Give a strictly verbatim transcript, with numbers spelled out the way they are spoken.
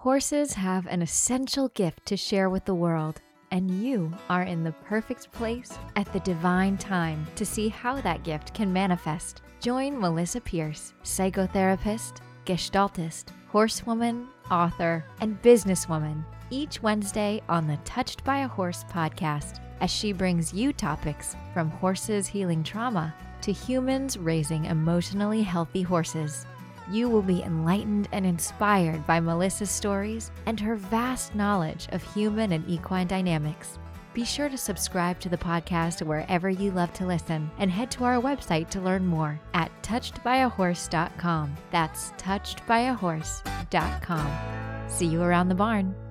Horses have an essential gift to share with the world, and you are in the perfect place at the divine time to see how that gift can manifest. Join Melisa Pearce, psychotherapist, Gestaltist, horsewoman, author, and businesswoman each Wednesday on the Touched by a Horse podcast as she brings you topics from horses healing trauma to humans raising emotionally healthy horses. You will be enlightened and inspired by Melisa's stories and her vast knowledge of human and equine dynamics. Be sure to subscribe to the podcast wherever you love to listen and head to our website to learn more at touched by a horse dot com. That's touched by a horse dot com. See you around the barn.